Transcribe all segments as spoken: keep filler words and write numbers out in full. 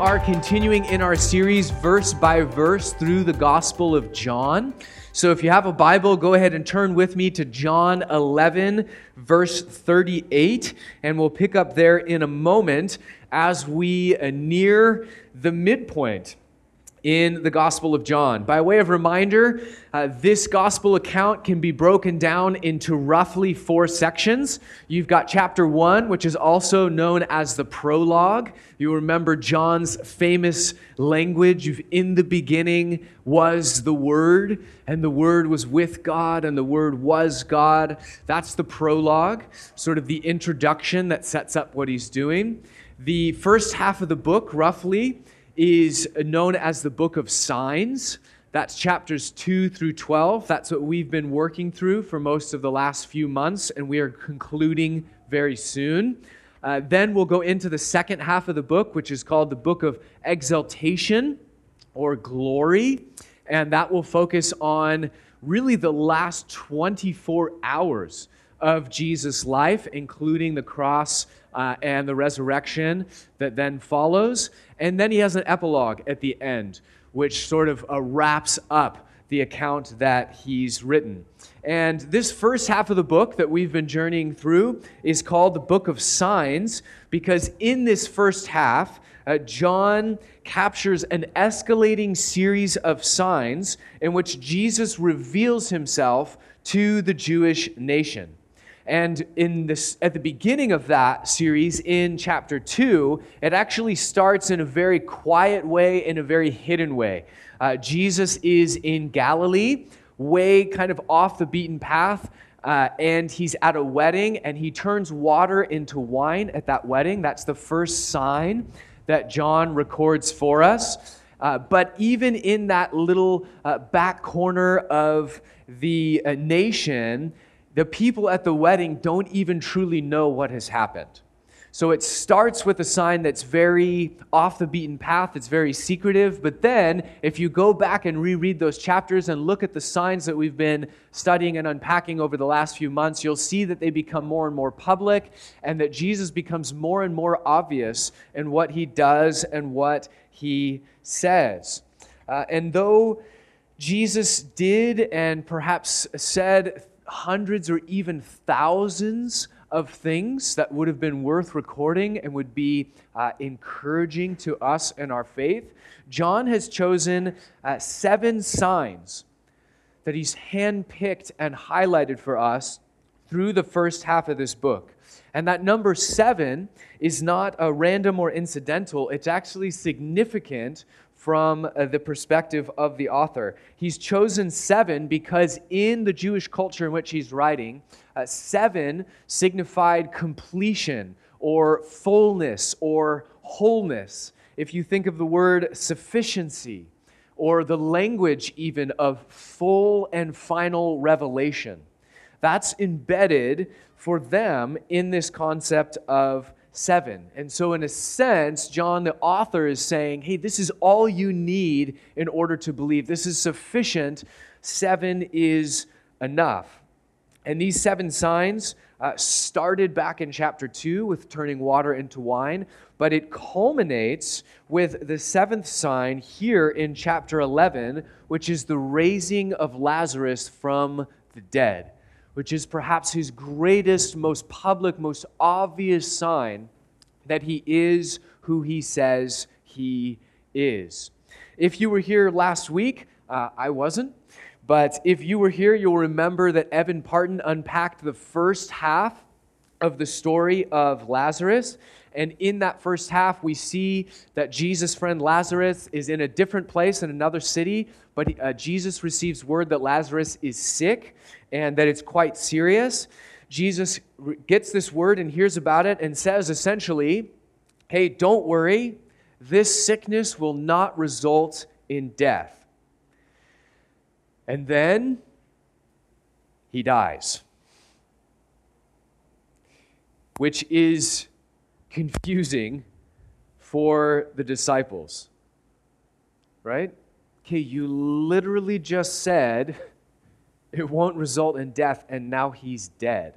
are continuing in our series verse by verse through the Gospel of John. So if you have a Bible, go ahead and turn with me to John eleven, verse thirty-eight, and we'll pick up there in a moment as we near the midpoint in the Gospel of John. By way of reminder, uh, this Gospel account can be broken down into roughly four sections. You've got chapter one, which is also known as the prologue. You remember John's famous language, in the beginning was the Word, and the Word was with God, and the Word was God. That's the prologue, sort of the introduction that sets up what he's doing. The first half of the book, roughly, is known as the Book of Signs. That's chapters two through twelve. That's what we've been working through for most of the last few months, and we are concluding very soon. Uh, then we'll go into the second half of the book, which is called the Book of Exaltation or Glory, and that will focus on really the last twenty-four hours of Jesus' life, including the cross Uh, and the resurrection that then follows. And then he has an epilogue at the end, which sort of uh, wraps up the account that he's written. And this first half of the book that we've been journeying through is called the Book of Signs, because in this first half, uh, John captures an escalating series of signs in which Jesus reveals himself to the Jewish nation. And in this, at the beginning of that series, in chapter two, it actually starts in a very quiet way, in a very hidden way. Uh, Jesus is in Galilee, way kind of off the beaten path, uh, and he's at a wedding, and he turns water into wine at that wedding. That's the first sign that John records for us. Uh, but even in that little uh, back corner of the uh, nation, the people at the wedding don't even truly know what has happened. So it starts with a sign that's very off the beaten path, it's very secretive, but then if you go back and reread those chapters and look at the signs that we've been studying and unpacking over the last few months, you'll see that they become more and more public, and that Jesus becomes more and more obvious in what he does and what he says. Uh, and though Jesus did and perhaps said hundreds or even thousands of things that would have been worth recording and would be uh, encouraging to us in our faith, John has chosen uh, seven signs that he's handpicked and highlighted for us through the first half of this book. And that number seven is not a random or incidental, it's actually significant from the perspective of the author. He's chosen seven because in the Jewish culture in which he's writing, uh, seven signified completion or fullness or wholeness. If you think of the word sufficiency or the language even of full and final revelation, that's embedded for them in this concept of seven. And so in a sense, John, the author, is saying, hey, this is all you need in order to believe. This is sufficient. Seven is enough. And these seven signs uh, started back in chapter two with turning water into wine, but it culminates with the seventh sign here in chapter eleven, which is the raising of Lazarus from the dead, which is perhaps his greatest, most public, most obvious sign that he is who he says he is. If you were here last week, uh, I wasn't, but if you were here, you'll remember that Evan Parton unpacked the first half of the story of Lazarus. And in that first half, we see that Jesus' friend Lazarus is in a different place, in another city, but he, uh, Jesus receives word that Lazarus is sick and that it's quite serious. Jesus re- gets this word and hears about it and says essentially, hey, don't worry, this sickness will not result in death. And then he dies, which is confusing for the disciples, right? Okay, you literally just said it won't result in death, and now he's dead.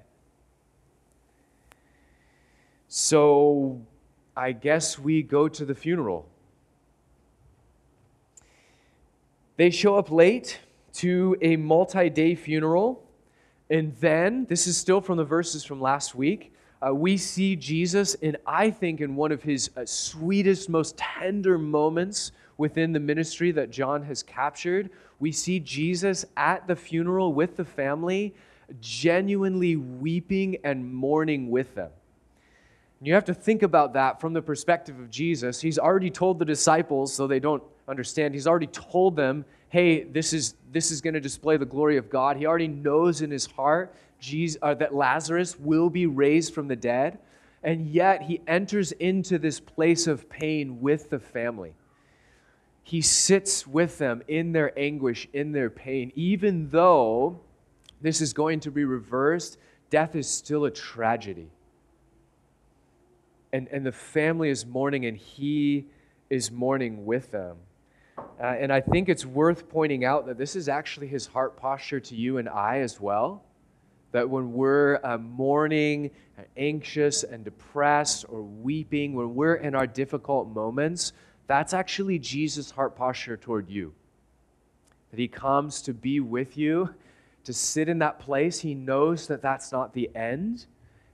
So I guess we go to the funeral They show up late to a multi-day funeral. And then, this is still from the verses from last week, uh, we see Jesus, and I think in one of his uh, sweetest, most tender moments within the ministry that John has captured, we see Jesus at the funeral with the family, genuinely weeping and mourning with them. And you have to think about that from the perspective of Jesus. He's already told the disciples, so they don't understand, he's already told them, hey, this is this is going to display the glory of God. He already knows in his heart Jesus, uh, that Lazarus will be raised from the dead, and yet he enters into this place of pain with the family. He sits with them in their anguish, in their pain. Even though this is going to be reversed, death is still a tragedy. And, and the family is mourning, and he is mourning with them. Uh, and I think it's worth pointing out that this is actually his heart posture to you and I as well. That when we're uh, mourning, and anxious, and depressed, or weeping, when we're in our difficult moments, that's actually Jesus' heart posture toward you. That he comes to be with you, to sit in that place. He knows that that's not the end,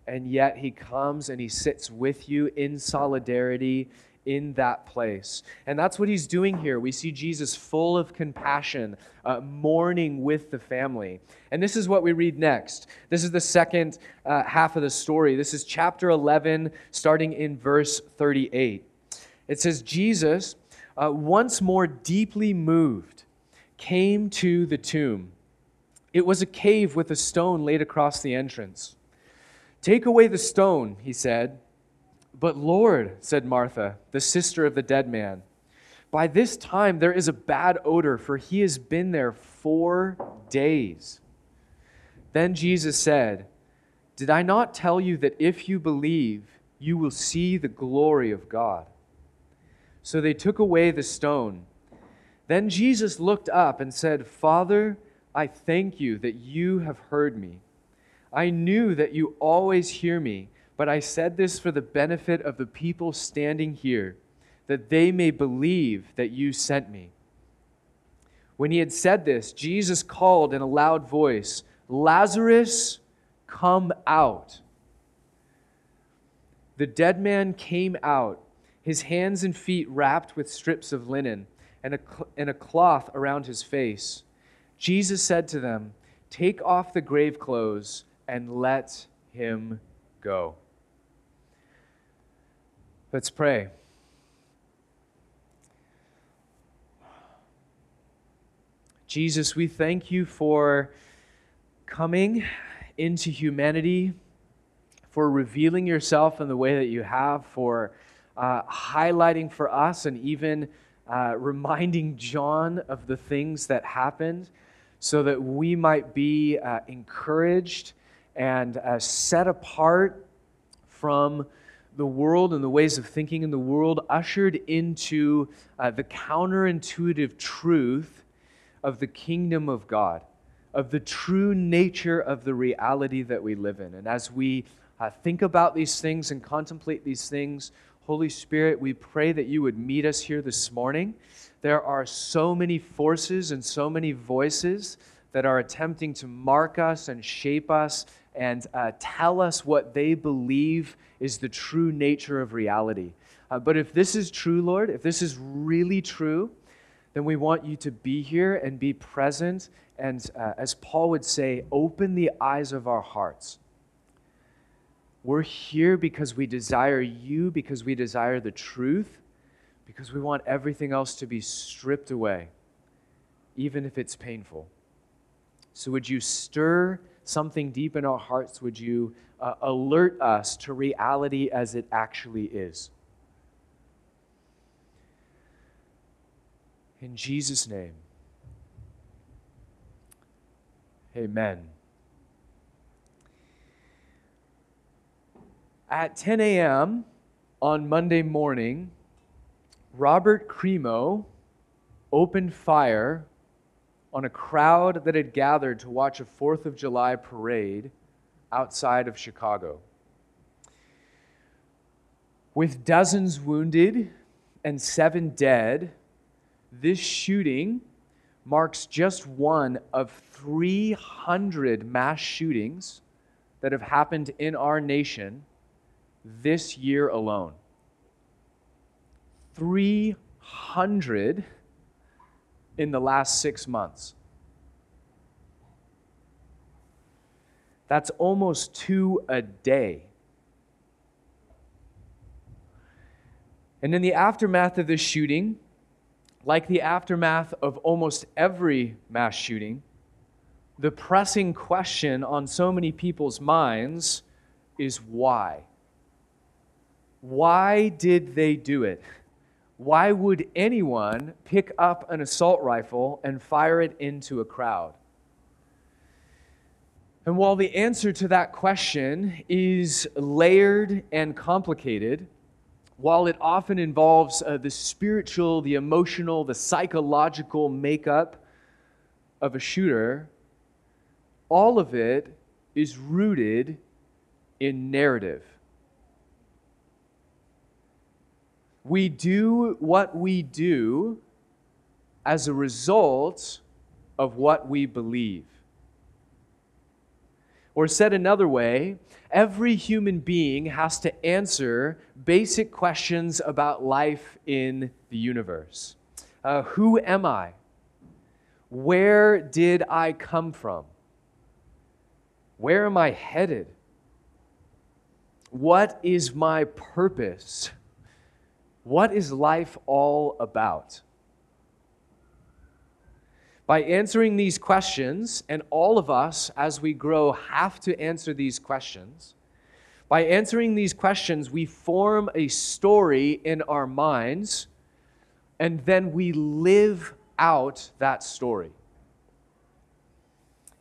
and yet he comes and he sits with you in solidarity in that place. And that's what he's doing here. We see Jesus full of compassion, uh, mourning with the family. And this is what we read next. This is the second uh, half of the story. This is chapter eleven, starting in verse thirty-eight. It says, Jesus, uh, once more deeply moved, came to the tomb. It was a cave with a stone laid across the entrance. Take away the stone, he said. But Lord, said Martha, the sister of the dead man, by this time there is a bad odor, for he has been there four days. Then Jesus said, did I not tell you that if you believe, you will see the glory of God? So they took away the stone. Then Jesus looked up and said, Father, I thank you that you have heard me. I knew that you always hear me, but I said this for the benefit of the people standing here, that they may believe that you sent me. When he had said this, Jesus called in a loud voice, Lazarus, come out. The dead man came out, his hands and feet wrapped with strips of linen and a, and a cloth around his face. Jesus said to them, take off the grave clothes and let him go. Let's pray. Jesus, we thank you for coming into humanity, for revealing yourself in the way that you have, for uh, highlighting for us and even uh, reminding John of the things that happened so that we might be uh, encouraged and uh, set apart from the world and the ways of thinking in the world, ushered into uh, the counterintuitive truth of the kingdom of God, of the true nature of the reality that we live in. And as we uh, think about these things and contemplate these things, Holy Spirit, we pray that you would meet us here this morning. There are so many forces and so many voices that are attempting to mark us and shape us and uh, tell us what they believe is the true nature of reality. Uh, but if this is true, Lord, if this is really true, then we want you to be here and be present and, uh, as Paul would say, open the eyes of our hearts. We're here because we desire you, because we desire the truth, because we want everything else to be stripped away, even if it's painful. So would you stir something deep in our hearts? Would you uh, alert us to reality as it actually is? In Jesus' name, amen. At ten a.m. on Monday morning, Robert Crimo opened fire on a crowd that had gathered to watch a fourth of July parade outside of Chicago. With dozens wounded and seven dead, this shooting marks just one of three hundred mass shootings that have happened in our nation this year alone. three hundred in the last six months. That's almost two a day. And in the aftermath of this shooting, like the aftermath of almost every mass shooting, the pressing question on so many people's minds is why? Why did they do it? Why would anyone pick up an assault rifle and fire it into a crowd? And while the answer to that question is layered and complicated, while it often involves uh, the spiritual, the emotional, the psychological makeup of a shooter, all of it is rooted in narrative. We do what we do as a result of what we believe. Or said another way, every human being has to answer basic questions about life in the universe. Uh, who am I? Where did I come from? Where am I headed? What is my purpose? What is life all about? By answering these questions, and all of us as we grow have to answer these questions, by answering these questions, we form a story in our minds, and then we live out that story.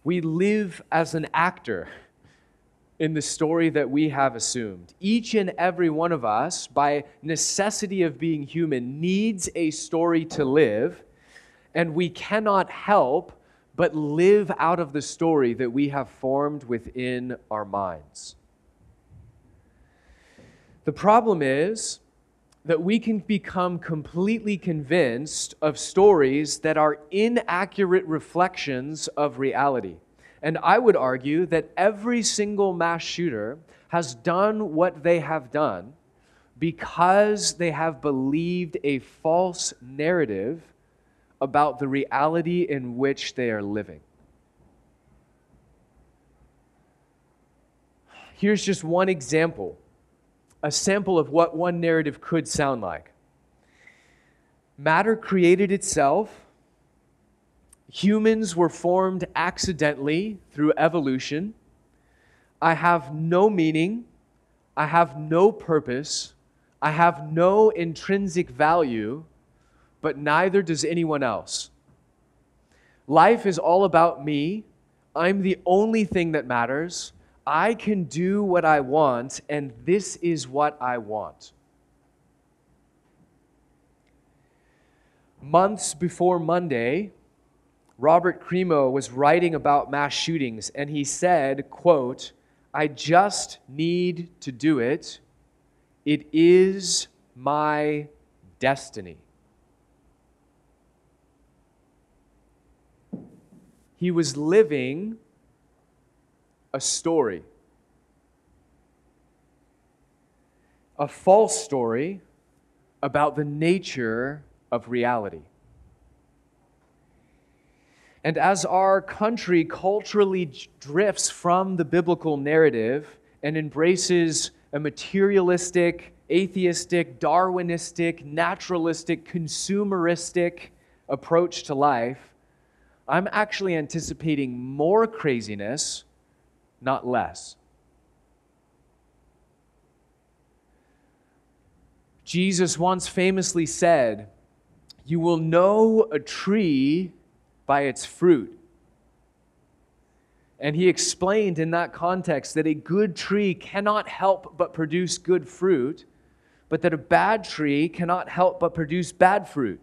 We live as an actor in the story that we have assumed. Each and every one of us, by necessity of being human, needs a story to live. And we cannot help but live out of the story that we have formed within our minds. The problem is that we can become completely convinced of stories that are inaccurate reflections of reality. And I would argue that every single mass shooter has done what they have done because they have believed a false narrative about the reality in which they are living. Here's just one example, a sample of what one narrative could sound like. Matter created itself. Humans were formed accidentally through evolution. I have no meaning. I have no purpose. I have no intrinsic value. But neither does anyone else. Life is all about me. I'm the only thing that matters. I can do what I want, and this is what I want. Months before Monday, Robert Crimo was writing about mass shootings, and he said, quote, "I just need to do it. It is my destiny." He was living a story, a false story about the nature of reality. And as our country culturally drifts from the biblical narrative and embraces a materialistic, atheistic, Darwinistic, naturalistic, consumeristic approach to life, I'm actually anticipating more craziness, not less. Jesus once famously said, "You will know a tree by its fruit." And he explained in that context that a good tree cannot help but produce good fruit, but that a bad tree cannot help but produce bad fruit.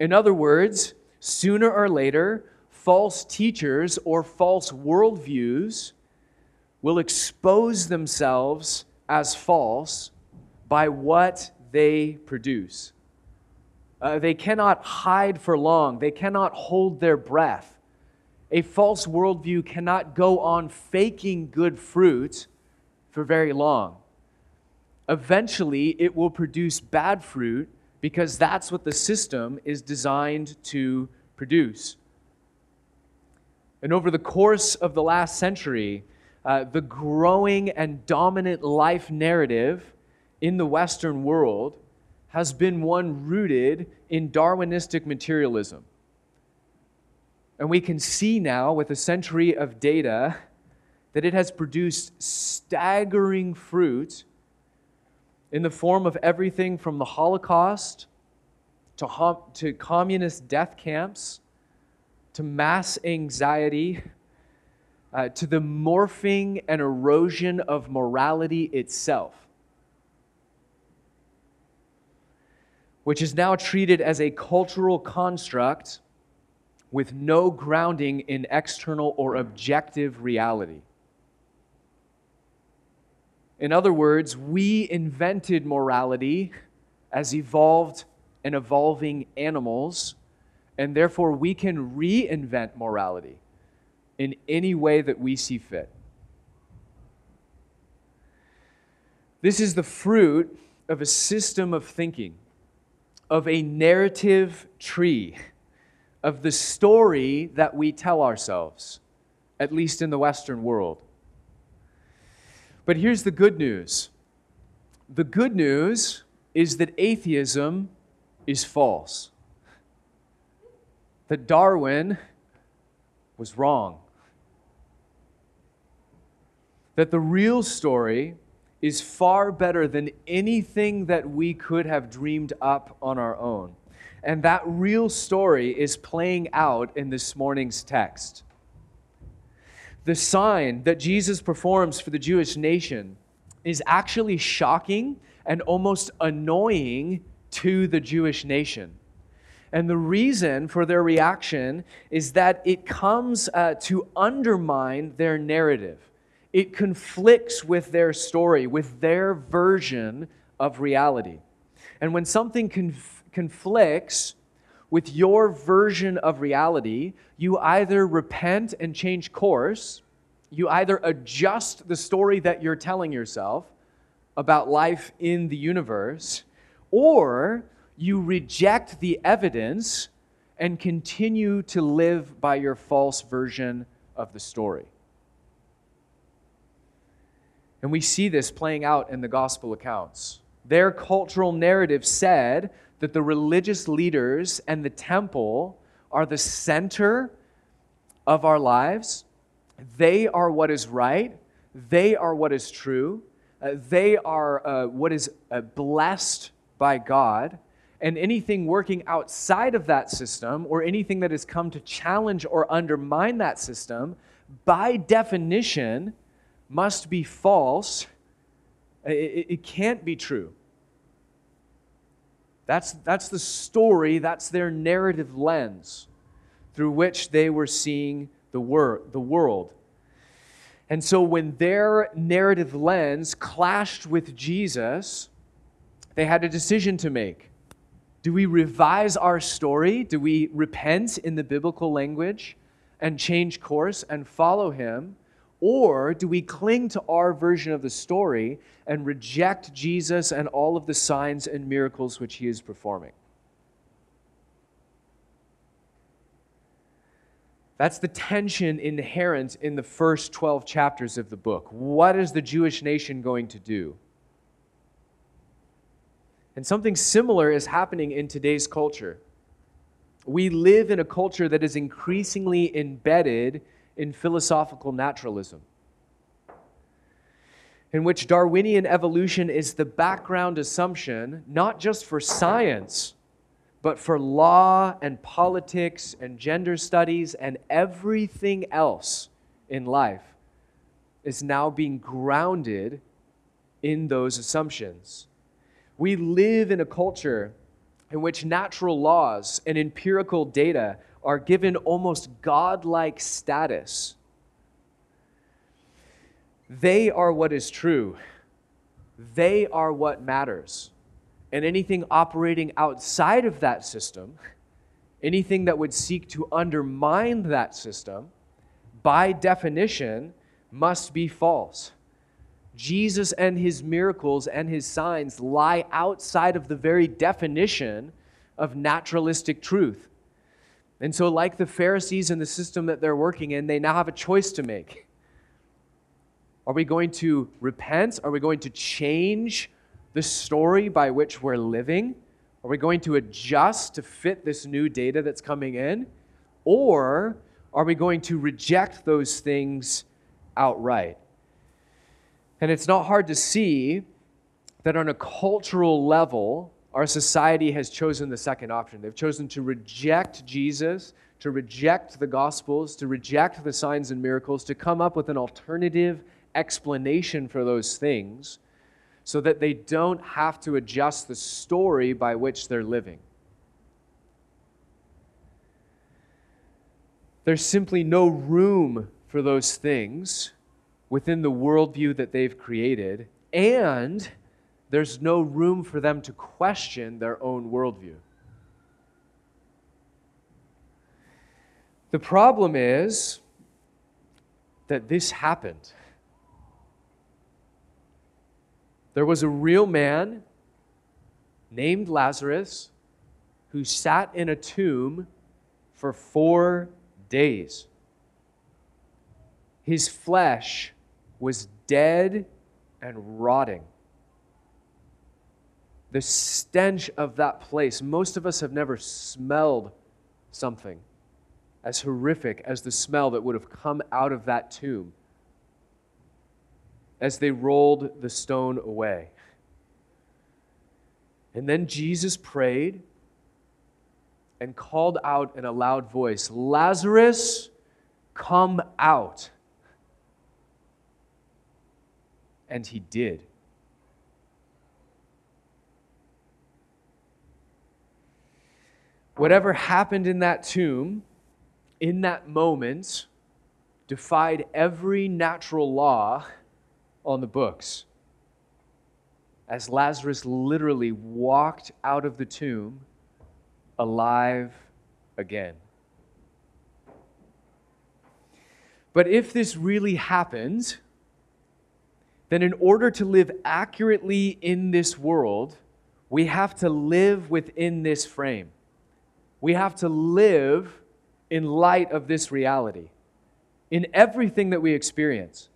In other words, sooner or later, false teachers or false worldviews will expose themselves as false by what they produce. Uh, they cannot hide for long. They cannot hold their breath. A false worldview cannot go on faking good fruit for very long. Eventually, it will produce bad fruit because that's what the system is designed to produce. And over the course of the last century, uh, the growing and dominant life narrative in the Western world has been one rooted in Darwinistic materialism. And we can see now, with a century of data, that it has produced staggering fruit in the form of everything from the Holocaust to, hom- to communist death camps, to mass anxiety, uh, to the morphing and erosion of morality itself, which is now treated as a cultural construct with no grounding in external or objective reality. In other words, we invented morality as evolved and evolving animals, and therefore we can reinvent morality in any way that we see fit. This is the fruit of a system of thinking, of a narrative tree, of the story that we tell ourselves, at least in the Western world. But here's the good news. The good news is that atheism is false, that Darwin was wrong, that the real story is far better than anything that we could have dreamed up on our own. And that real story is playing out in this morning's text. The sign that Jesus performs for the Jewish nation is actually shocking and almost annoying to the Jewish nation. And the reason for their reaction is that it comes uh, to undermine their narrative. It conflicts with their story, with their version of reality. And when something conf- conflicts with your version of reality, you either repent and change course, you either adjust the story that you're telling yourself about life in the universe, or you reject the evidence and continue to live by your false version of the story. And we see this playing out in the gospel accounts. Their cultural narrative said that the religious leaders and the temple are the center of our lives. They are what is right. They are what is true. Uh, they are uh, what is uh, blessed by God. And anything working outside of that system, or anything that has come to challenge or undermine that system, by definition, must be false. It, it can't be true. That's, that's the story, that's their narrative lens through which they were seeing the, wor- the world. And so when their narrative lens clashed with Jesus, they had a decision to make. Do we revise our story? Do we repent in the biblical language and change course and follow him? Or do we cling to our version of the story and reject Jesus and all of the signs and miracles which he is performing? That's the tension inherent in the first twelve chapters of the book. What is the Jewish nation going to do? And something similar is happening in today's culture. We live in a culture that is increasingly embedded in philosophical naturalism, in which Darwinian evolution is the background assumption, not just for science, but for law and politics and gender studies and everything else in life is now being grounded in those assumptions. We live in a culture in which natural laws and empirical data are given almost godlike status. They are what is true. They are what matters. and anything operating outside of that system, anything that would seek to undermine that system, by definition, must be false. Jesus and his miracles and his signs lie outside of the very definition of naturalistic truth. And so, like the Pharisees and the system that they're working in, they now have a choice to make. Are we going to repent? Are we going to change the story by which we're living? Are we going to adjust to fit this new data that's coming in? Or are we going to reject those things outright? And it's not hard to see that on a cultural level, our society has chosen the second option. They've chosen to reject Jesus, to reject the Gospels, to reject the signs and miracles, to come up with an alternative explanation for those things so that they don't have to adjust the story by which they're living. There's simply no room for those things within the worldview that they've created, and there's no room for them to question their own worldview. The problem is that this happened. There was a real man named Lazarus who sat in a tomb for four days. His flesh was dead and rotting. The stench of that place, most of us have never smelled something as horrific as the smell that would have come out of that tomb as they rolled the stone away. And then Jesus prayed and called out in a loud voice, "Lazarus, come out." And he did. Whatever happened in that tomb, in that moment, defied every natural law on the books, as Lazarus literally walked out of the tomb alive again. But if this really happened, then in order to live accurately in this world, we have to live within this frame. We have to live in light of this reality, in everything that we experience.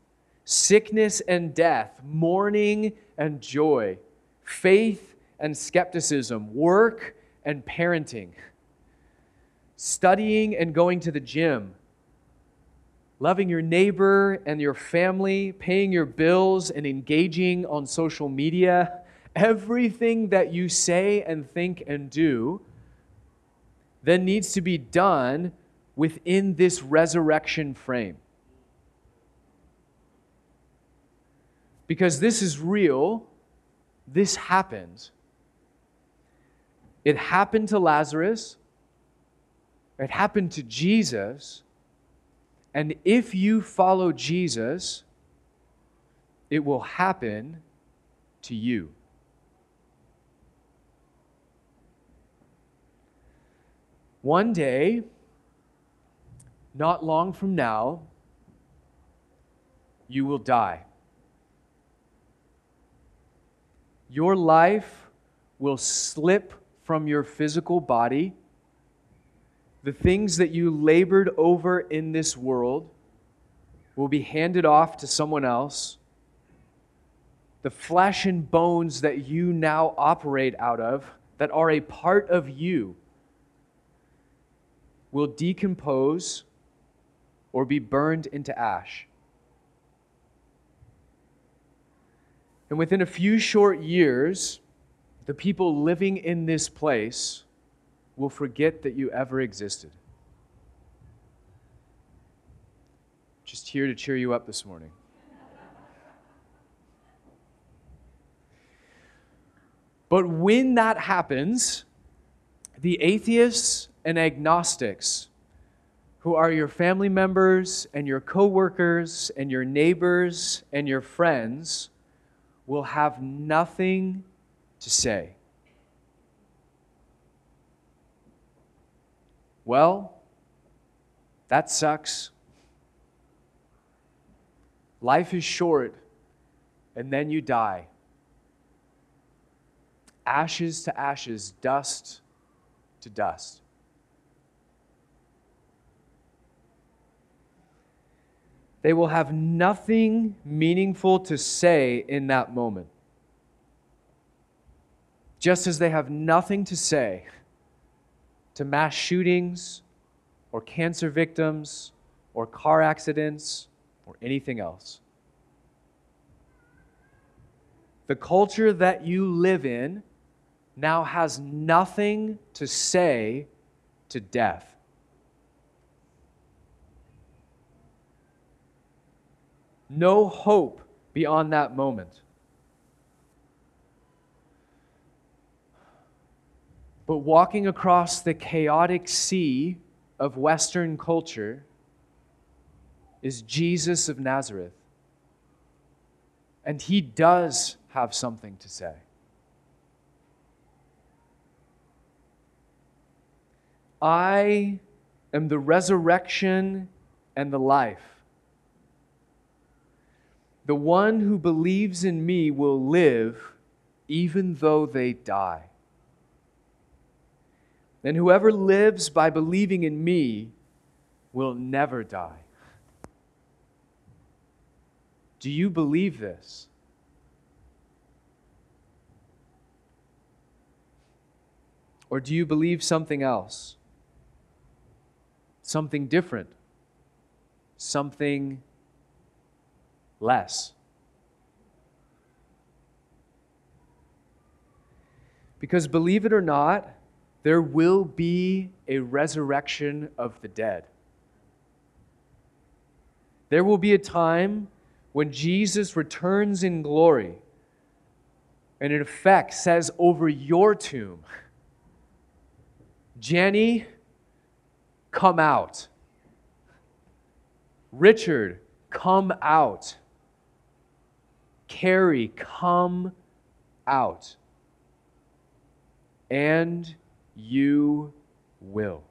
Sickness and death, mourning and joy, faith and skepticism, work and parenting, studying and going to the gym, loving your neighbor and your family, paying your bills and engaging on social media. Everything that you say and think and do then needs to be done within this resurrection frame. Because this is real, this happened. It happened to Lazarus, it happened to Jesus, and if you follow Jesus, it will happen to you. One day, not long from now, you will die. Your life will slip from your physical body. The things that you labored over in this world will be handed off to someone else. The flesh and bones that you now operate out of, that are a part of you, will decompose or be burned into ash. And within a few short years, the people living in this place will forget that you ever existed. Just here to cheer you up this morning. But when that happens, the atheists and agnostics, who are your family members and your coworkers and your neighbors and your friends, will have nothing to say. Well, that sucks. Life is short, and then you die. Ashes to ashes, dust to dust. They will have nothing meaningful to say in that moment. Just as they have nothing to say to mass shootings or cancer victims or car accidents or anything else. The culture that you live in now has nothing to say to death. No hope beyond that moment. But walking across the chaotic sea of Western culture is Jesus of Nazareth. And he does have something to say. I am the resurrection and the life. The one who believes in me will live even though they die. And whoever lives by believing in me will never die. Do you believe this? Or do you believe something else? Something different? Something less. Because believe it or not, there will be a resurrection of the dead. There will be a time when Jesus returns in glory and in effect says over your tomb, Jenny, come out. Richard, come out. Carry, come out, and you will.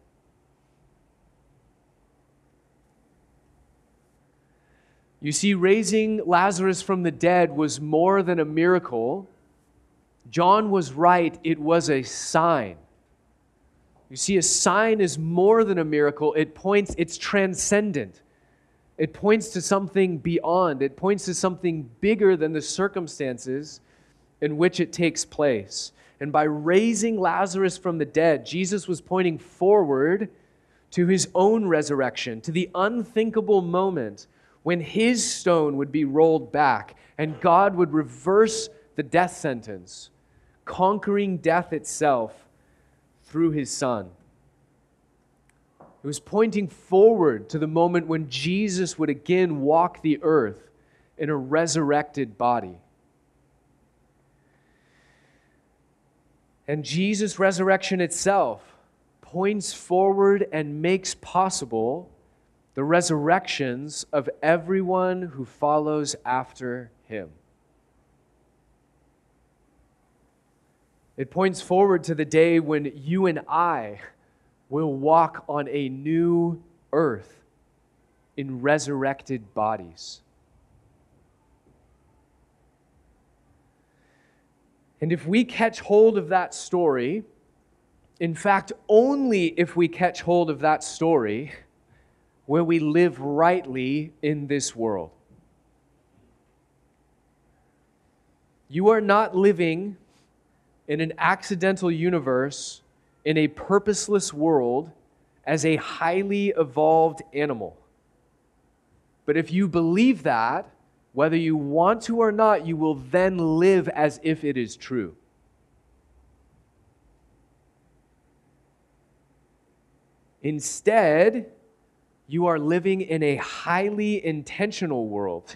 You see, raising Lazarus from the dead was more than a miracle. John was right, it was a sign. You see, a sign is more than a miracle. It points, it's transcendent. It points to something beyond. It points to something bigger than the circumstances in which it takes place. And by raising Lazarus from the dead, Jesus was pointing forward to his own resurrection, to the unthinkable moment when his stone would be rolled back and God would reverse the death sentence, conquering death itself through his Son. It was pointing forward to the moment when Jesus would again walk the earth in a resurrected body. And Jesus' resurrection itself points forward and makes possible the resurrections of everyone who follows after him. It points forward to the day when you and I will walk on a new earth in resurrected bodies. And if we catch hold of that story, in fact, only if we catch hold of that story, will we live rightly in this world. You are not living in an accidental universe, in a purposeless world, as a highly evolved animal. But if you believe that, whether you want to or not, you will then live as if it is true. Instead, you are living in a highly intentional world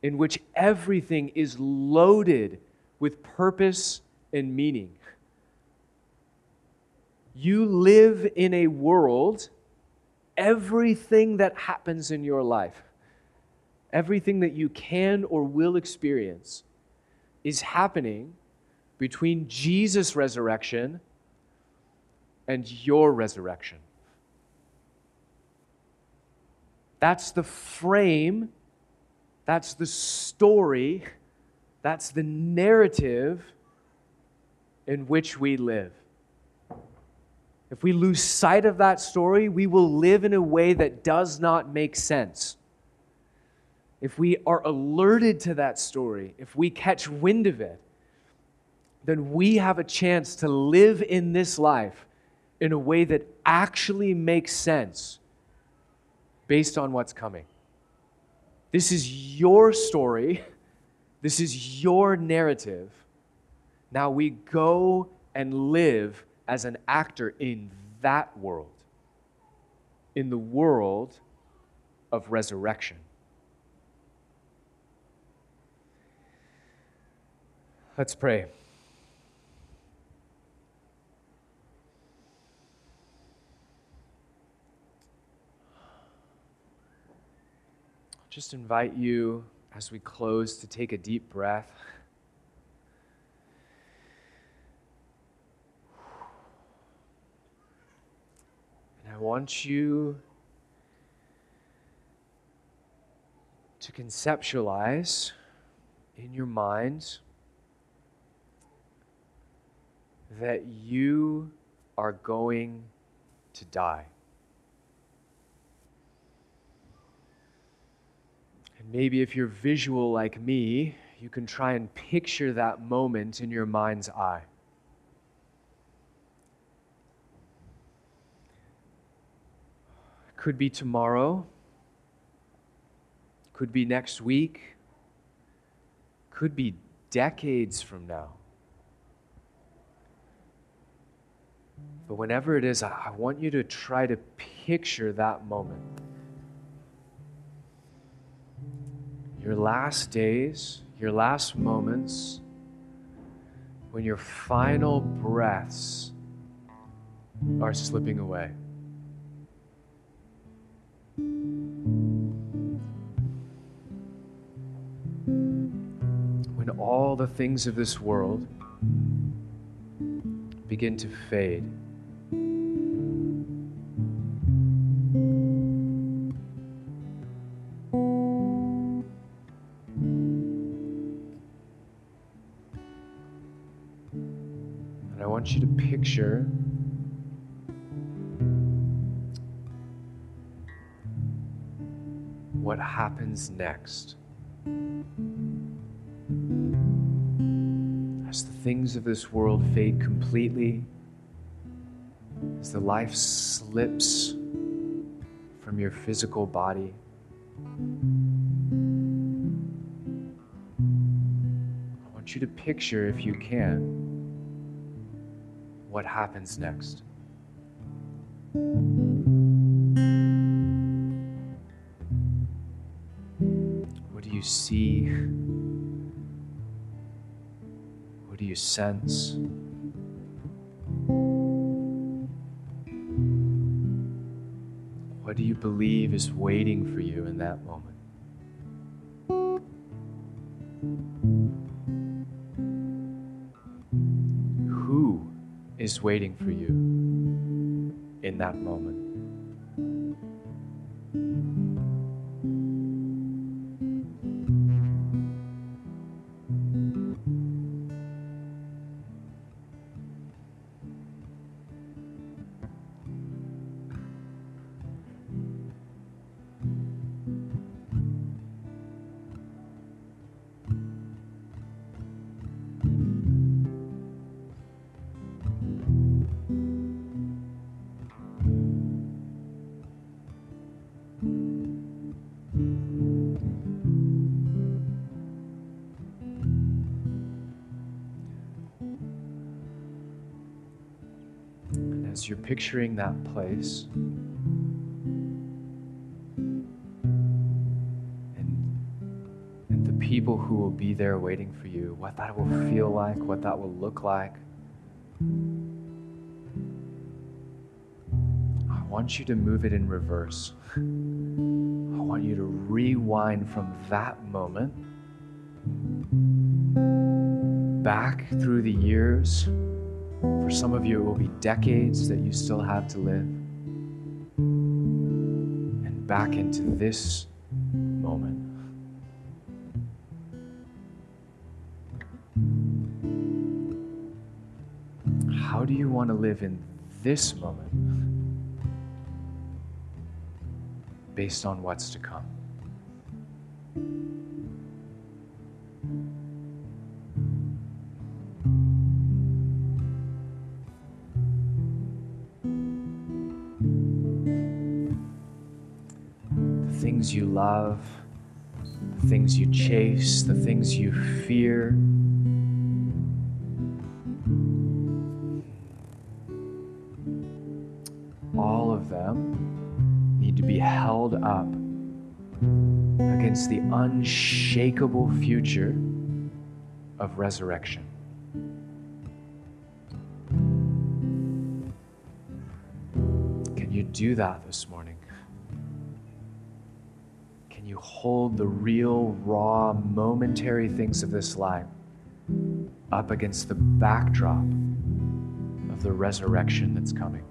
in which everything is loaded with purpose and meaning. You live in a world, everything that happens in your life, everything that you can or will experience is happening between Jesus' resurrection and your resurrection. That's the frame, that's the story, that's the narrative in which we live. If we lose sight of that story, we will live in a way that does not make sense. If we are alerted to that story, if we catch wind of it, then we have a chance to live in this life in a way that actually makes sense based on what's coming. This is your story. This is your narrative. Now we go and live as an actor in that world, in the world of resurrection. Let's pray. Just invite you, as we close, to take a deep breath. And I want you to conceptualize in your mind that you are going to die. Maybe if you're visual like me, you can try and picture that moment in your mind's eye. It could be tomorrow, could be next week, could be decades from now. But whenever it is, I want you to try to picture that moment. Your last days, your last moments, when your final breaths are slipping away. When all the things of this world begin to fade. I want you to picture what happens next. As the things of this world fade completely, as the life slips from your physical body, I want you to picture, if you can, what happens next. What do you see? What do you sense? What do you believe is waiting for you in that moment? Is waiting for you in that moment. As you're picturing that place, and, and the people who will be there waiting for you, what that will feel like, what that will look like, I want you to move it in reverse. I want you to rewind from that moment back through the years For some of you, it will be decades that you still have to live. And back into this moment. How do you want to live in this moment based on what's to come? The things you love, the things you chase, the things you fear, all of them need to be held up against the unshakable future of resurrection. Can you do that this morning? Can you hold the real, raw, momentary things of this life up against the backdrop of the resurrection that's coming?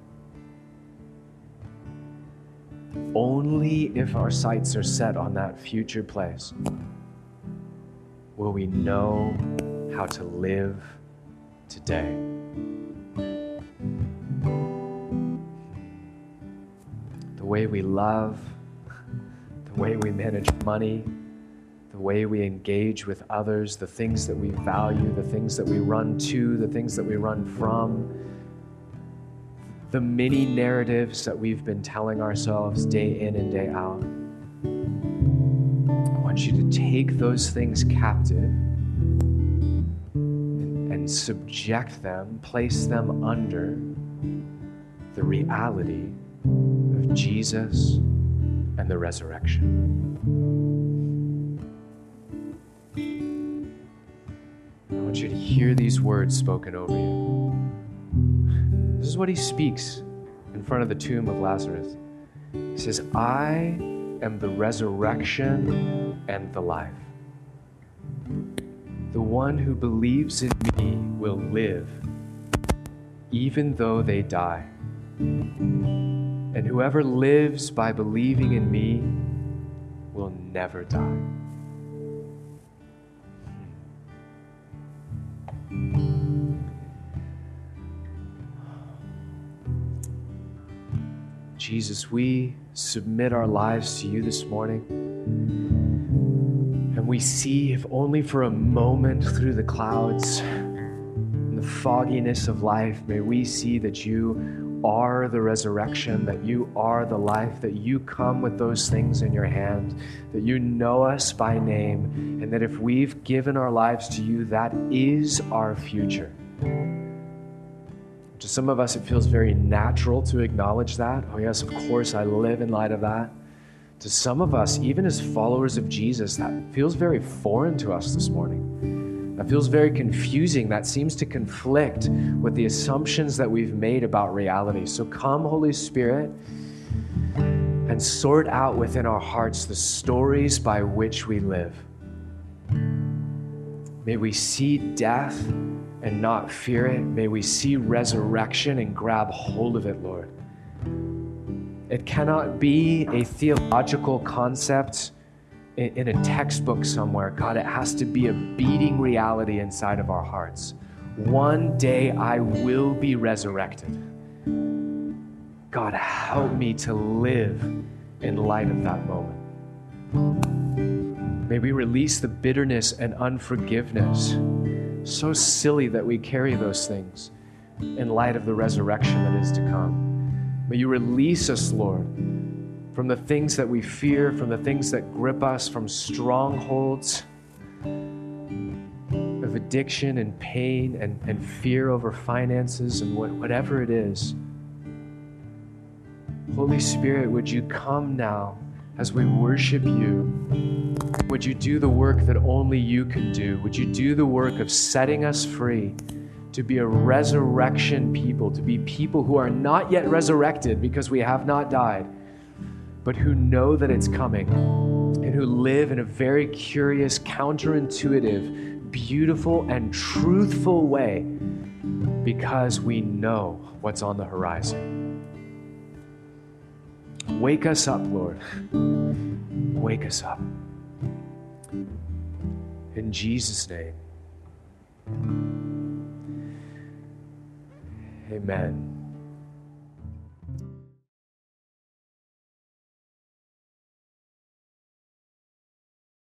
Only if our sights are set on that future place will we know how to live today. The way we love, the way we manage money, the way we engage with others, the things that we value, the things that we run to, the things that we run from, the many narratives that we've been telling ourselves day in and day out. I want you to take those things captive and, and subject them, place them under the reality of Jesus and the resurrection. I want you to hear these words spoken over you. This is what he speaks in front of the tomb of Lazarus. He says, "I am the resurrection and the life. The one who believes in me will live, even though they die. And whoever lives by believing in me will never die." Jesus, we submit our lives to you this morning, and we see, if only for a moment through the clouds and the fogginess of life, may we see that you are the resurrection, that you are the life, that you come with those things in your hand, that you know us by name, and that if we've given our lives to you, that is our future. To some of us, it feels very natural to acknowledge that. Oh yes, of course, I live in light of that. To some of us, even as followers of Jesus, that feels very foreign to us this morning. That feels very confusing. That seems to conflict with the assumptions that we've made about reality. So come, Holy Spirit, and sort out within our hearts the stories by which we live. May we see death and not fear it. May we see resurrection and grab hold of it, Lord. It cannot be a theological concept in a textbook somewhere, God. It has to be a beating reality inside of our hearts. One day I will be resurrected. God, help me to live in light of that moment. May we release the bitterness and unforgiveness, so silly that we carry those things, in light of the resurrection that is to come. May you release us, Lord, from the things that we fear, from the things that grip us, from strongholds of addiction and pain and, and fear over finances and what, whatever it is. Holy Spirit, would you come now as we worship you? Would you do the work that only you can do? Would you do the work of setting us free to be a resurrection people, to be people who are not yet resurrected because we have not died, but who know that it's coming and who live in a very curious, counterintuitive, beautiful and truthful way because we know what's on the horizon. Wake us up, Lord. Wake us up. In Jesus' name. Amen.